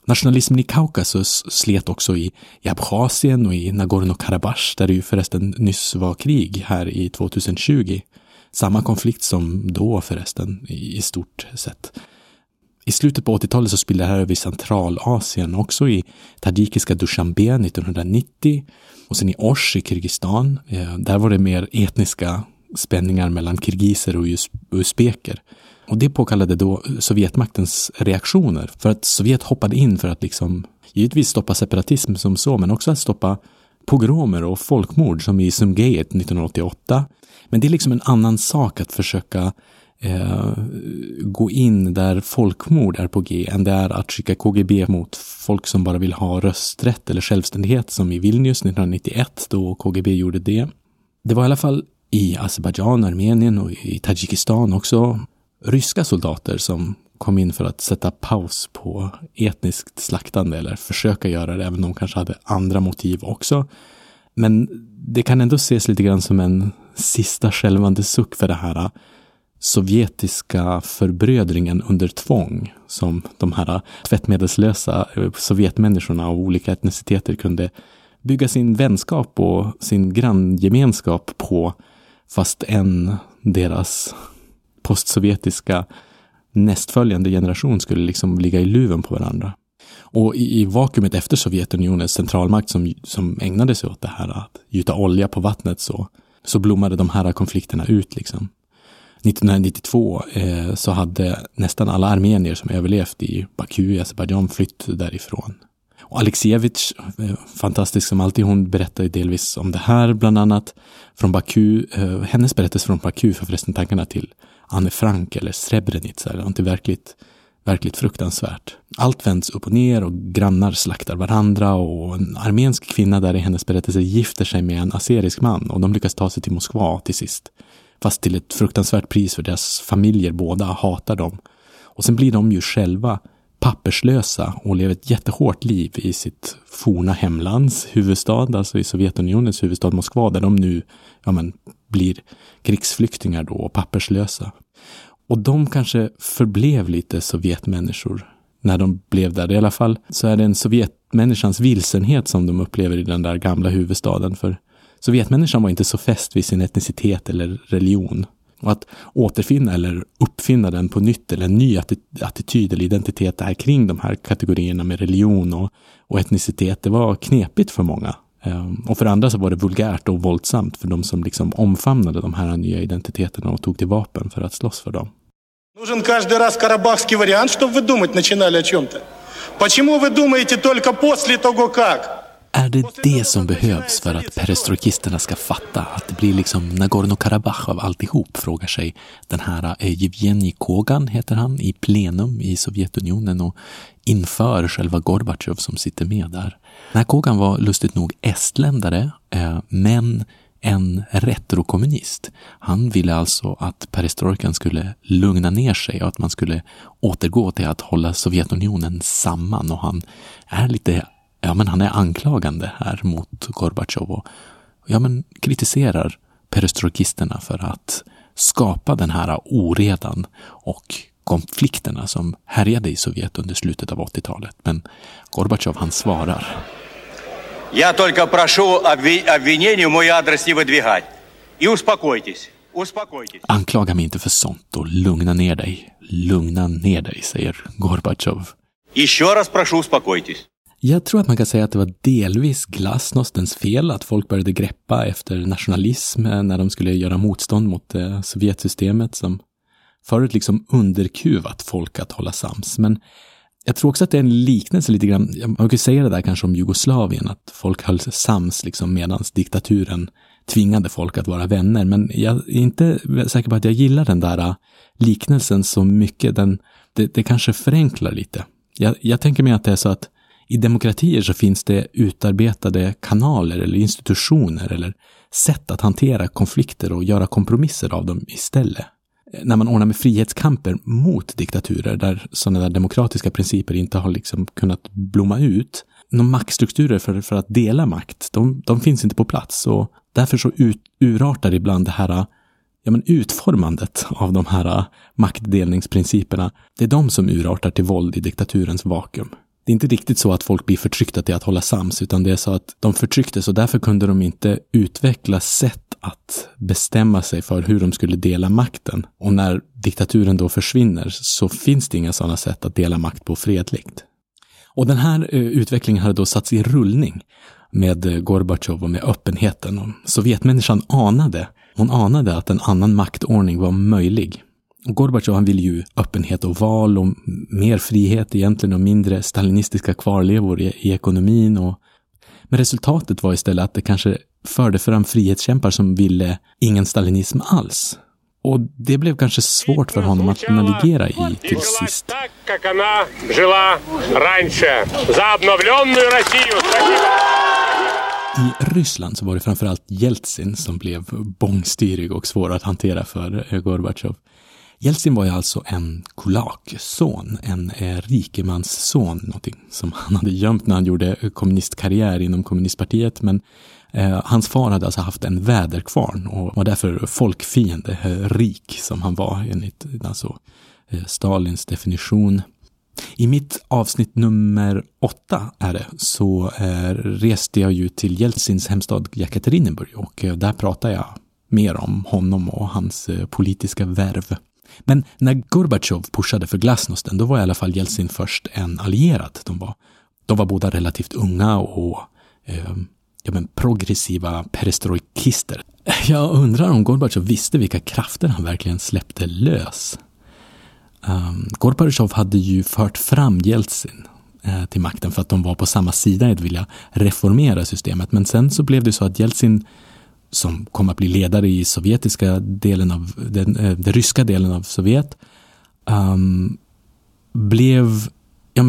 Nationalismen i Kaukasus slet också i Abkhazien och i Nagorno-Karabach, där det ju förresten nyss var krig här i 2020. Samma konflikt som då förresten i stort sett. I slutet på 80-talet så spillde det här över i Centralasien också, i tadikiska Dushanbe 1990 och sen i Osh i Kyrgyzstan. Där var det mer etniska spänningar mellan kirgiser och uzbeker. Och det påkallade då Sovjetmaktens reaktioner, för att Sovjet hoppade in för att liksom givetvis stoppa separatism som så, men också att stoppa pogromer och folkmord som i Sumgayet 1988. Men det är liksom en annan sak att försöka gå in där folkmord är på G än det är att skicka KGB mot folk som bara vill ha rösträtt eller självständighet, som i Vilnius 1991 då KGB gjorde det. Det var i alla fall i Azerbajdzjan, Armenien och i Tadzjikistan också ryska soldater som kom in för att sätta paus på etniskt slaktande eller försöka göra det, även om de kanske hade andra motiv också. Men det kan ändå ses lite grann som en sista skälvande suck för det här sovjetiska förbrödringen under tvång som de här tvättmedelslösa sovjetmänniskorna av olika etniciteter kunde bygga sin vänskap och sin granngemenskap på, fast än deras postsovjetiska nästföljande generation skulle liksom ligga i luven på varandra. Och i vakuumet efter Sovjetunionens centralmakt som ägnade sig åt det här att gjuta olja på vattnet, så blommade de här konflikterna ut liksom. 1992 så hade nästan alla armenier som överlevt i Baku i Azerbaijan flytt därifrån. Och Alexievich, fantastisk som alltid, hon berättade delvis om det här bland annat från Baku. Hennes berättelse från Baku för förresten tankarna till Anne Frank eller Srebrenica eller något verkligt fruktansvärt. Allt vänds upp och ner och grannar slaktar varandra och en armensk kvinna där i hennes berättelse gifter sig med en aserisk man och de lyckas ta sig till Moskva till sist. Fast till ett fruktansvärt pris för deras familjer båda hatar dem. Och sen blir de ju själva papperslösa och lever ett jättehårt liv i sitt forna hemlands huvudstad, alltså i Sovjetunionens huvudstad Moskva, där de nu blir krigsflyktingar då och papperslösa. Och de kanske förblev lite sovjetmänniskor när de blev där. I alla fall så är det en sovjetmänniskans vilsenhet som de upplever i den där gamla huvudstaden. För sovjetmänniskan var inte så fäst vid sin etnicitet eller religion. Och att återfinna eller uppfinna den på nytt eller en ny attityd eller identitet här kring de här kategorierna med religion och etnicitet, det var knepigt för många. Och för andra så var det vulgärt och våldsamt för de som liksom omfamnade de här nya identiteterna och tog till vapen för att slåss för dem. Нужен каждый раз карабахский вариант, чтобы вы думать начинали о чём-то. Почему вы думаете только после того как? Är det det som behövs för att perestrokisterna ska fatta att det blir liksom Nagorno-Karabach av alltihop, frågar sig den här Yevgenij Kogan, heter han, i plenum i Sovjetunionen och inför själva Gorbachev som sitter med där. Den här Kogan var lustigt nog estländare, men en retrokommunist. Han ville alltså att perestrojkan skulle lugna ner sig och att man skulle återgå till att hålla Sovjetunionen samman, och han är lite... han är anklagande här mot Gorbachev och kritiserar perestroikisterna för att skapa den här oredan och konflikterna som härjade i Sovjet under slutet av 80-talet. Men Gorbachev, han svarar: Jag tolka прошу обвинению мой адрес не выдвигать. И успокойтесь. Anklaga mig inte för sånt och lugna ner dig. Lugna ner dig, säger Gorbachev. Еще раз прошу успокойтесь. Jag tror att man kan säga att det var delvis glasnostens fel att folk började greppa efter nationalism när de skulle göra motstånd mot Sovjetsystemet som förut liksom underkuvat folk att hålla sams. Men jag tror också att det är en liknelse lite grann, man kan säga det där kanske om Jugoslavien, att folk höll sig sams liksom medan diktaturen tvingade folk att vara vänner. Men jag är inte säker på att jag gillar den där liknelsen så mycket, det kanske förenklar lite. Jag tänker mig att det är så att i demokratier så finns det utarbetade kanaler eller institutioner eller sätt att hantera konflikter och göra kompromisser av dem istället. När man ordnar med frihetskamper mot diktaturer där sådana där demokratiska principer inte har liksom kunnat blomma ut. Några maktstrukturer för att dela makt, de finns inte på plats, och därför så urartar ibland det här utformandet av de här maktdelningsprinciperna. Det är de som urartar till våld i diktaturens vakuum. Det är inte riktigt så att folk blir förtryckta till att hålla sams, utan det är så att de förtrycktes och därför kunde de inte utveckla sätt att bestämma sig för hur de skulle dela makten. Och när diktaturen då försvinner så finns det inga sådana sätt att dela makt på fredligt. Och den här utvecklingen hade då satts i rullning med Gorbachev och med öppenheten. Och sovjetmänniskan anade att en annan maktordning var möjlig. Gorbachev, han vill ju öppenhet och val och mer frihet egentligen och mindre stalinistiska kvarlevor i ekonomin. Men resultatet var istället att det kanske förde fram frihetskämpar som ville ingen stalinism alls. Och det blev kanske svårt för honom att navigera i till sist. I Ryssland så var det framförallt Jeltsin som blev bångstyrig och svår att hantera för Gorbachev. Jeltsin var ju alltså en kulakson, en rikemansson, någonting som han hade gömt när han gjorde kommunistkarriär inom kommunistpartiet. Men hans far hade alltså haft en väderkvarn och var därför folkfiende, rik som han var enligt Stalins definition. I mitt avsnitt nummer 8 är det, så reste jag ju till Jeltsins hemstad Jekaterinburg och där pratade jag mer om honom och hans politiska värv. Men när Gorbachev pushade för glasnosten, då var i alla fall Jeltsin först en allierad. De var båda relativt unga och men progressiva perestrojkister. Jag undrar om Gorbachev visste vilka krafter han verkligen släppte lös. Gorbachev hade ju fört fram Jeltsin till makten för att de var på samma sida i att vilja reformera systemet. Men sen så blev det så att Jeltsin, som kom att bli ledare i sovjetiska delen av den ryska delen av Sovjet, blev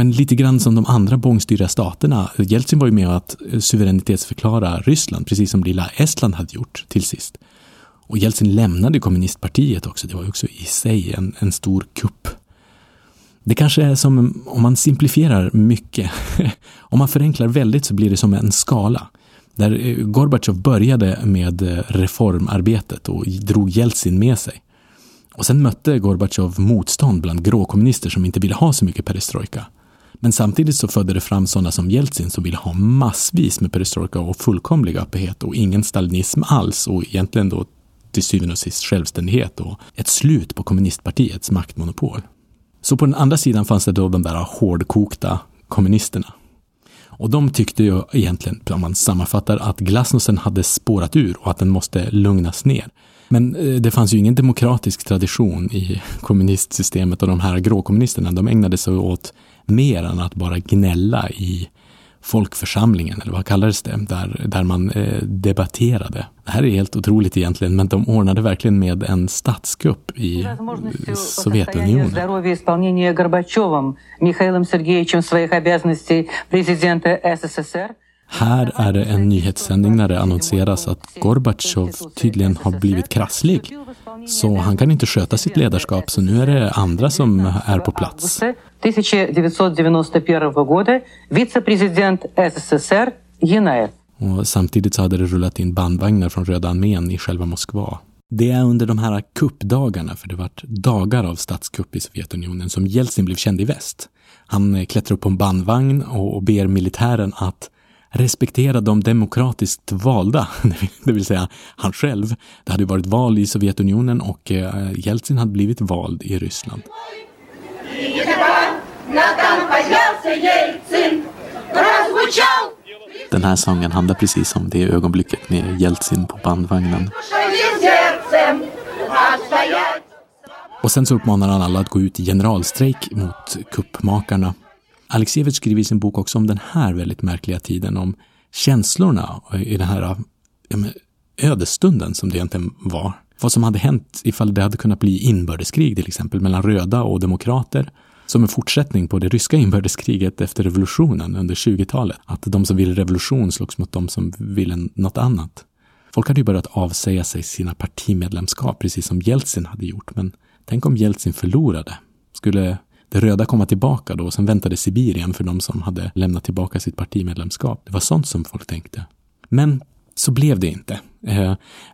lite grann som de andra bångstyriga staterna. Jeltsin var ju med att suveränitetsförklara Ryssland, precis som lilla Estland hade gjort till sist. Och Jeltsin lämnade kommunistpartiet också. Det var också i sig en stor kupp. Det kanske är som, om man simplifierar mycket, om man förenklar väldigt, så blir det som en skala. Där Gorbachev började med reformarbetet och drog Jeltsin med sig. Och sen mötte Gorbachev motstånd bland gråkommunister som inte ville ha så mycket perestrojka. Men samtidigt så födde det fram sådana som Jeltsin som ville ha massvis med perestrojka och fullkomlig öppenhet och ingen stalinism alls. Och egentligen då till syvende och sist självständighet och ett slut på kommunistpartiets maktmonopol. Så på den andra sidan fanns det då de där hårdkokta kommunisterna. Och de tyckte ju egentligen, om man sammanfattar, att glasnosten hade spårat ur och att den måste lugnas ner. Men det fanns ju ingen demokratisk tradition i kommunistsystemet, och de här gråkommunisterna, de ägnade sig åt mer än att bara gnälla i folkförsamlingen, eller vad kallades det, där man debatterade. Det här är helt otroligt egentligen, men de ordnade verkligen med en statskupp i Sovjetunionen. Här är det en nyhetssändning när det annonseras att Gorbachev tydligen har blivit krasslig. Så han kan inte sköta sitt ledarskap, så nu är det andra som är på plats. 1991 года vicepresident SSR Genaev. Och samtidigt så hade det rullat in bandvagnar från Röda armén i själva Moskva. Det är under de här kuppdagarna, för det var dagar av statskupp i Sovjetunionen, som Jeltsin blev känd i väst. Han klättrar upp på en bandvagn och ber militären att respektera de demokratiskt valda, det vill säga han själv. Det hade varit val i Sovjetunionen och Jeltsin hade blivit vald i Ryssland. Den här sången handlar precis om det ögonblicket med Jeltsin på bandvagnen. Och sen så uppmanar han alla att gå ut i generalstrejk mot kuppmakarna. Alexievich skriver i sin bok också om den här väldigt märkliga tiden, om känslorna i den här ödestunden som det egentligen var. Vad som hade hänt ifall det hade kunnat bli inbördeskrig till exempel mellan röda och demokrater, som en fortsättning på det ryska inbördeskriget efter revolutionen under 20-talet. Att de som ville revolution slogs mot de som ville något annat. Folk hade ju börjat avsäga sig sina partimedlemskap, precis som Jeltsin hade gjort. Men tänk om Jeltsin förlorade. Skulle det röda komma tillbaka då, och sen väntade Sibirien för de som hade lämnat tillbaka sitt partimedlemskap? Det var sånt som folk tänkte. Men så blev det inte.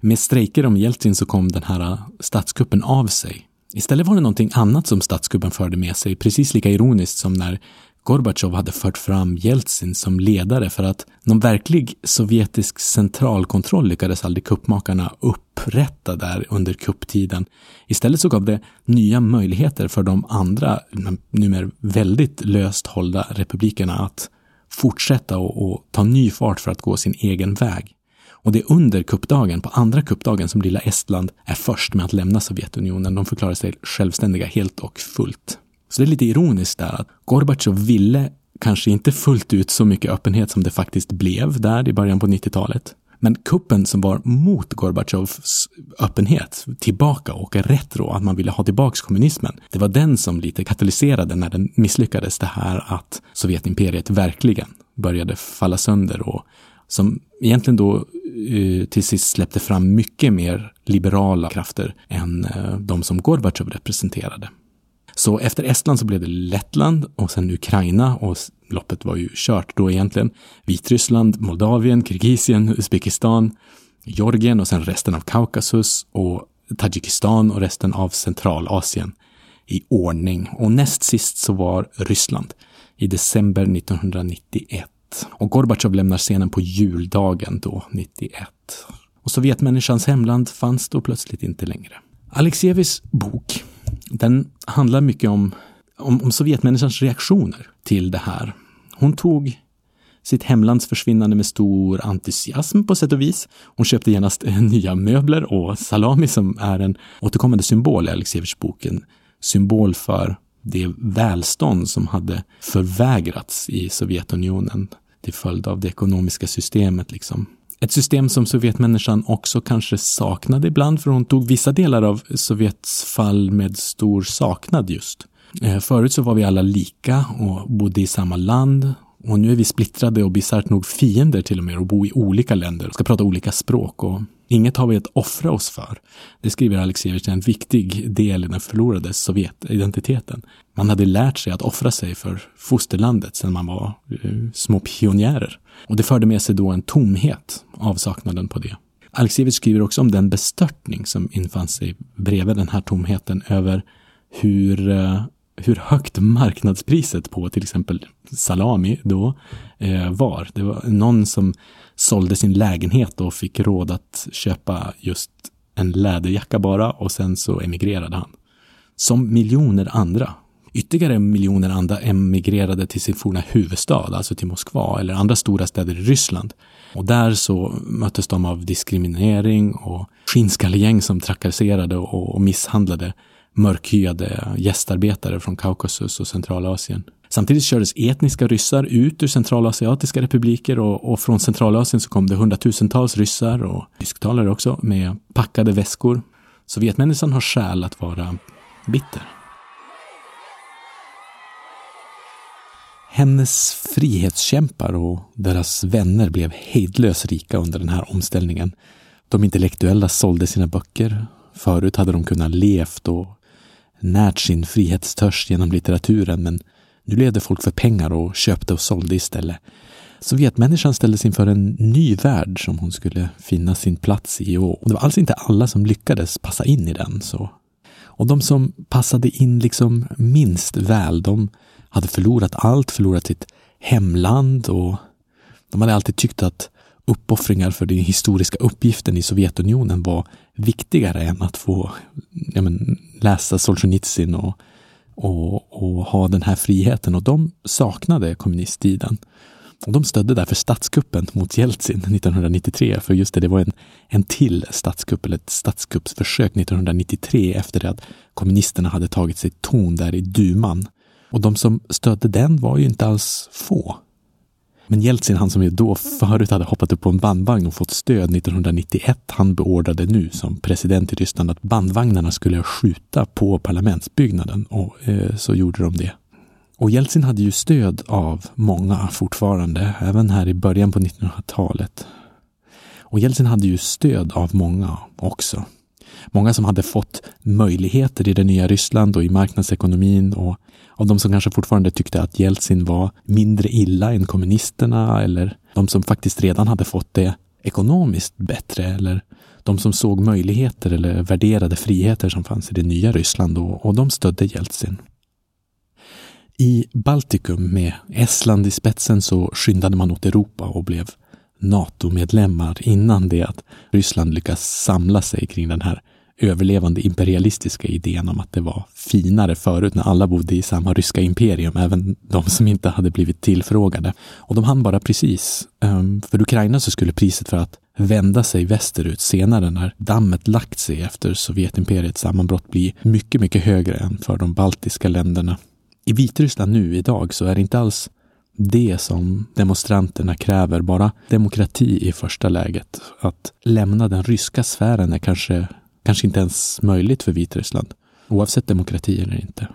Med strejker om Jeltsin så kom den här statskuppen av sig. Istället var det någonting annat som statskuppen förde med sig, precis lika ironiskt som när Gorbachev hade fört fram Jeltsin som ledare, för att någon verklig sovjetisk centralkontroll lyckades aldrig kuppmakarna upprätta där under kupptiden. Istället så gav det nya möjligheter för de andra, numera väldigt löst hållda republikerna, att fortsätta och ta ny fart för att gå sin egen väg. Och det är under kuppdagen, på andra kuppdagen, som lilla Estland är först med att lämna Sovjetunionen. De förklarar sig självständiga helt och fullt. Så det är lite ironiskt där att Gorbachev ville kanske inte fullt ut så mycket öppenhet som det faktiskt blev där i början på 90-talet. Men kuppen som var mot Gorbachevs öppenhet, tillbaka och retro, att man ville ha tillbaka kommunismen, det var den som lite katalyserade, när den misslyckades, det här att Sovjetimperiet verkligen började falla sönder, och som egentligen då till sist släppte fram mycket mer liberala krafter än de som Gorbachev representerade. Så efter Estland så blev det Lettland och sen Ukraina, och loppet var ju kört då egentligen. Vitryssland, Moldavien, Kirgisien, Uzbekistan, Georgien och sen resten av Kaukasus och Tadzjikistan och resten av Centralasien i ordning. Och näst sist så var Ryssland i december 1991. Och Gorbachev lämnar scenen på juldagen då, 91. Och sovjetmänniskans hemland fanns då plötsligt inte längre. Alexievich bok, den handlar mycket om sovjetmänniskans reaktioner till det här. Hon tog sitt hemlands försvinnande med stor entusiasm på sätt och vis. Hon köpte genast nya möbler och salami, som är en återkommande symbol i Alexievich boken. Symbol för det välstånd som hade förvägrats i Sovjetunionen till följd av det ekonomiska systemet liksom. Ett system som sovjetmänniskan också kanske saknade ibland, för hon tog vissa delar av Sovjets fall med stor saknad just. Förut så var vi alla lika och bodde i samma land, och nu är vi splittrade och bisarrt nog fiender till och med, och bor i olika länder och ska prata olika språk, och inget har vi att offra oss för. Det skriver Alexievich, en viktig del i den förlorade sovjetidentiteten. Man hade lärt sig att offra sig för fosterlandet sedan man var små pionjärer. Och det förde med sig då en tomhet, avsaknaden på det. Alexievich skriver också om den bestörtning som infann sig bredvid den här tomheten över hur högt marknadspriset på till exempel salami då var. Det var någon som sålde sin lägenhet och fick råd att köpa just en läderjacka bara, och sen så emigrerade han. Som miljoner andra. Ytterligare miljoner andra emigrerade till sin forna huvudstad, alltså till Moskva eller andra stora städer i Ryssland. Och där så möttes de av diskriminering och skinnskallegäng som trakasserade och misshandlade mörkhyade gästarbetare från Kaukasus och Centralasien. Samtidigt kördes etniska ryssar ut ur centralasiatiska republiker, och från Centralasien så kom det hundratusentals ryssar och tysktalare också med packade väskor. Sovjetmänniskan har skäl att vara bitter. Hennes frihetskämpar och deras vänner blev hejdlöst rika under den här omställningen. De intellektuella sålde sina böcker. Förut hade de kunnat levt och närt sin frihetstörst genom litteraturen, men nu levde folk för pengar och köpte och sålde istället. Sovjetmänniskan ställdes inför en ny värld som hon skulle finna sin plats i, och det var alltså inte alla som lyckades passa in i den. Så. Och de som passade in liksom minst väl, de hade förlorat allt, förlorat sitt hemland, och de hade alltid tyckt att uppoffringar för den historiska uppgiften i Sovjetunionen var viktigare än att få läsa Solzhenitsyn och ha den här friheten. Och de saknade kommunisttiden. Och de stödde därför statskuppen mot Jeltsin 1993. För just det var en till statskupp, eller ett statskuppsförsök 1993, efter det att kommunisterna hade tagit sig ton där i duman. Och de som stödde den var ju inte alls få. Men Jeltsin, han som ju då förut hade hoppat upp på en bandvagn och fått stöd 1991, han beordrade nu som president i Ryssland att bandvagnarna skulle skjuta på parlamentsbyggnaden, och så gjorde de det. Och Jeltsin hade ju stöd av många fortfarande, även här i början på 1900-talet. Och Jeltsin hade ju stöd av många också. Många som hade fått möjligheter i det nya Ryssland och i marknadsekonomin, och av de som kanske fortfarande tyckte att Jeltsin var mindre illa än kommunisterna, eller de som faktiskt redan hade fått det ekonomiskt bättre, eller de som såg möjligheter eller värderade friheter som fanns i det nya Ryssland, och de stödde Jeltsin. I Baltikum med Estland i spetsen så skyndade man åt Europa och blev NATO-medlemmar innan det att Ryssland lyckas samla sig kring den här överlevande imperialistiska idén om att det var finare förut när alla bodde i samma ryska imperium, även de som inte hade blivit tillfrågade. Och de hann bara precis. För Ukraina så skulle priset för att vända sig västerut senare, när dammet lagt sig efter Sovjetimperiets sammanbrott, bli mycket, mycket högre än för de baltiska länderna. I Vitryssland nu idag så är det inte alls det som demonstranterna kräver, bara demokrati i första läget. Att lämna den ryska sfären är kanske inte ens möjligt för Vitryssland, oavsett demokrati eller inte.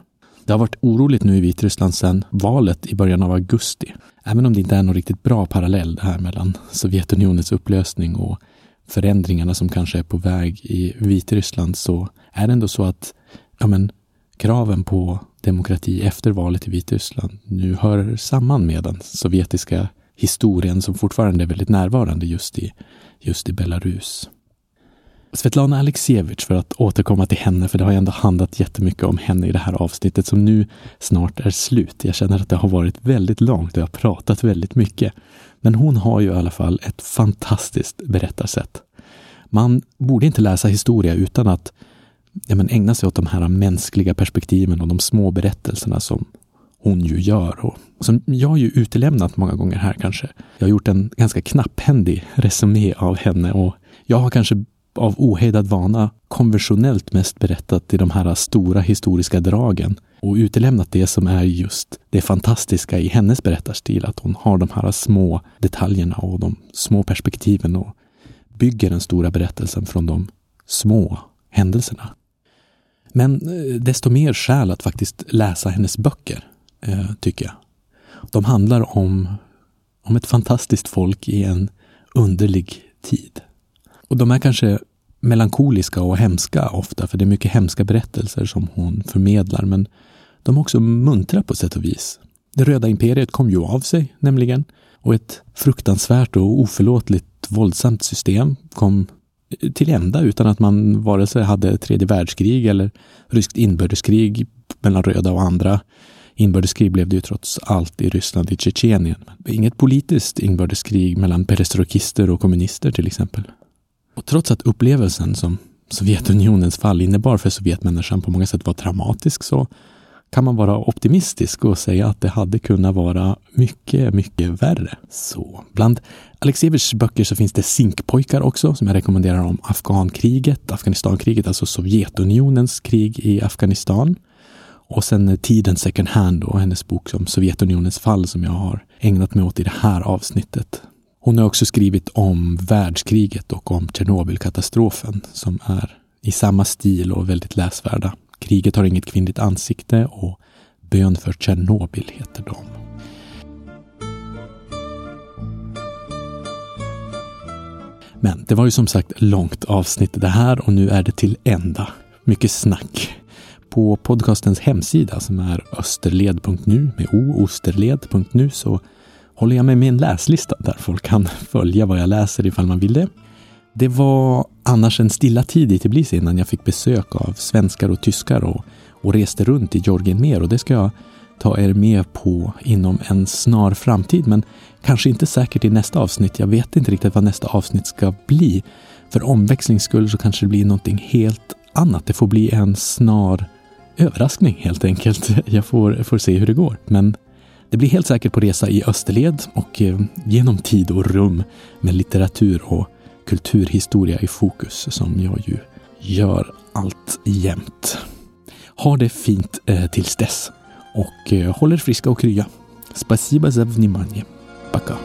Det har varit oroligt nu i Vitryssland sedan valet i början av augusti. Även om det inte är någon riktigt bra parallell det här mellan Sovjetunionens upplösning och förändringarna som kanske är på väg i Vitryssland, så är det ändå så att kraven på demokrati efter valet i Vitryssland nu hör samman med den sovjetiska historien som fortfarande är väldigt närvarande just i Belarus. Svetlana Alexievich, för att återkomma till henne, för det har ju ändå handlat jättemycket om henne i det här avsnittet som nu snart är slut. Jag känner att det har varit väldigt långt och jag har pratat väldigt mycket. Men hon har ju i alla fall ett fantastiskt berättarsätt. Man borde inte läsa historia utan att ägna sig åt de här mänskliga perspektiven och de små berättelserna som hon ju gör och som jag ju utelämnat många gånger här kanske. Jag har gjort en ganska knapphändig resumé av henne och jag har kanske av ohejdad vana konventionellt mest berättat i de här stora historiska dragen och utelämnat det som är just det fantastiska i hennes berättarstil, att hon har de här små detaljerna och de små perspektiven och bygger den stora berättelsen från de små händelserna. Men desto mer skäl att faktiskt läsa hennes böcker, tycker jag. De handlar om ett fantastiskt folk i en underlig tid. Och de är kanske melankoliska och hemska ofta, för det är mycket hemska berättelser som hon förmedlar, men de är också muntra på sätt och vis. Det röda imperiet kom ju av sig nämligen, och ett fruktansvärt och oförlåtligt våldsamt system kom till ända utan att man vare sig hade tredje världskrig eller ryskt inbördeskrig mellan röda och andra. Inbördeskrig blev det ju trots allt i Ryssland, i Tjetjenien. Inget politiskt inbördeskrig mellan perestrojkister och kommunister till exempel. Och trots att upplevelsen som Sovjetunionens fall innebar för sovjetmänniskan på många sätt var traumatisk, så kan man vara optimistisk och säga att det hade kunnat vara mycket, mycket värre. Så bland Alexievichs böcker så finns det Zinkpojkar också, som jag rekommenderar, om Afghanistankriget, alltså Sovjetunionens krig i Afghanistan. Och sen Tiden Second hand och hennes bok om Sovjetunionens fall som jag har ägnat mig åt i det här avsnittet. Hon har också skrivit om världskriget och om Tjernobylkatastrofen, som är i samma stil och väldigt läsvärda. Kriget har inget kvinnligt ansikte och Bön för Tjernobyl heter de. Men det var ju som sagt långt avsnitt det här, och nu är det till ända. Mycket snack. På podcastens hemsida som är österled.nu med osterled.nu så håller jag mig med en läslista där folk kan följa vad jag läser ifall man vill det. Det var annars en stilla tid i Tbilisi innan jag fick besök av svenskar och tyskar och reste runt i Georgien mer, och det ska jag ta er med på inom en snar framtid, men kanske inte säkert i nästa avsnitt. Jag vet inte riktigt vad nästa avsnitt ska bli. För omväxlings skull så kanske det blir någonting helt annat. Det får bli en snar överraskning helt enkelt. Jag får se hur det går, men det blir helt säkert på resa i österled och genom tid och rum med litteratur och kulturhistoria i fokus, som jag ju gör allt jämt. Ha det fint tills dess och håll er friska och krya. Спасибо за внимание. Пока.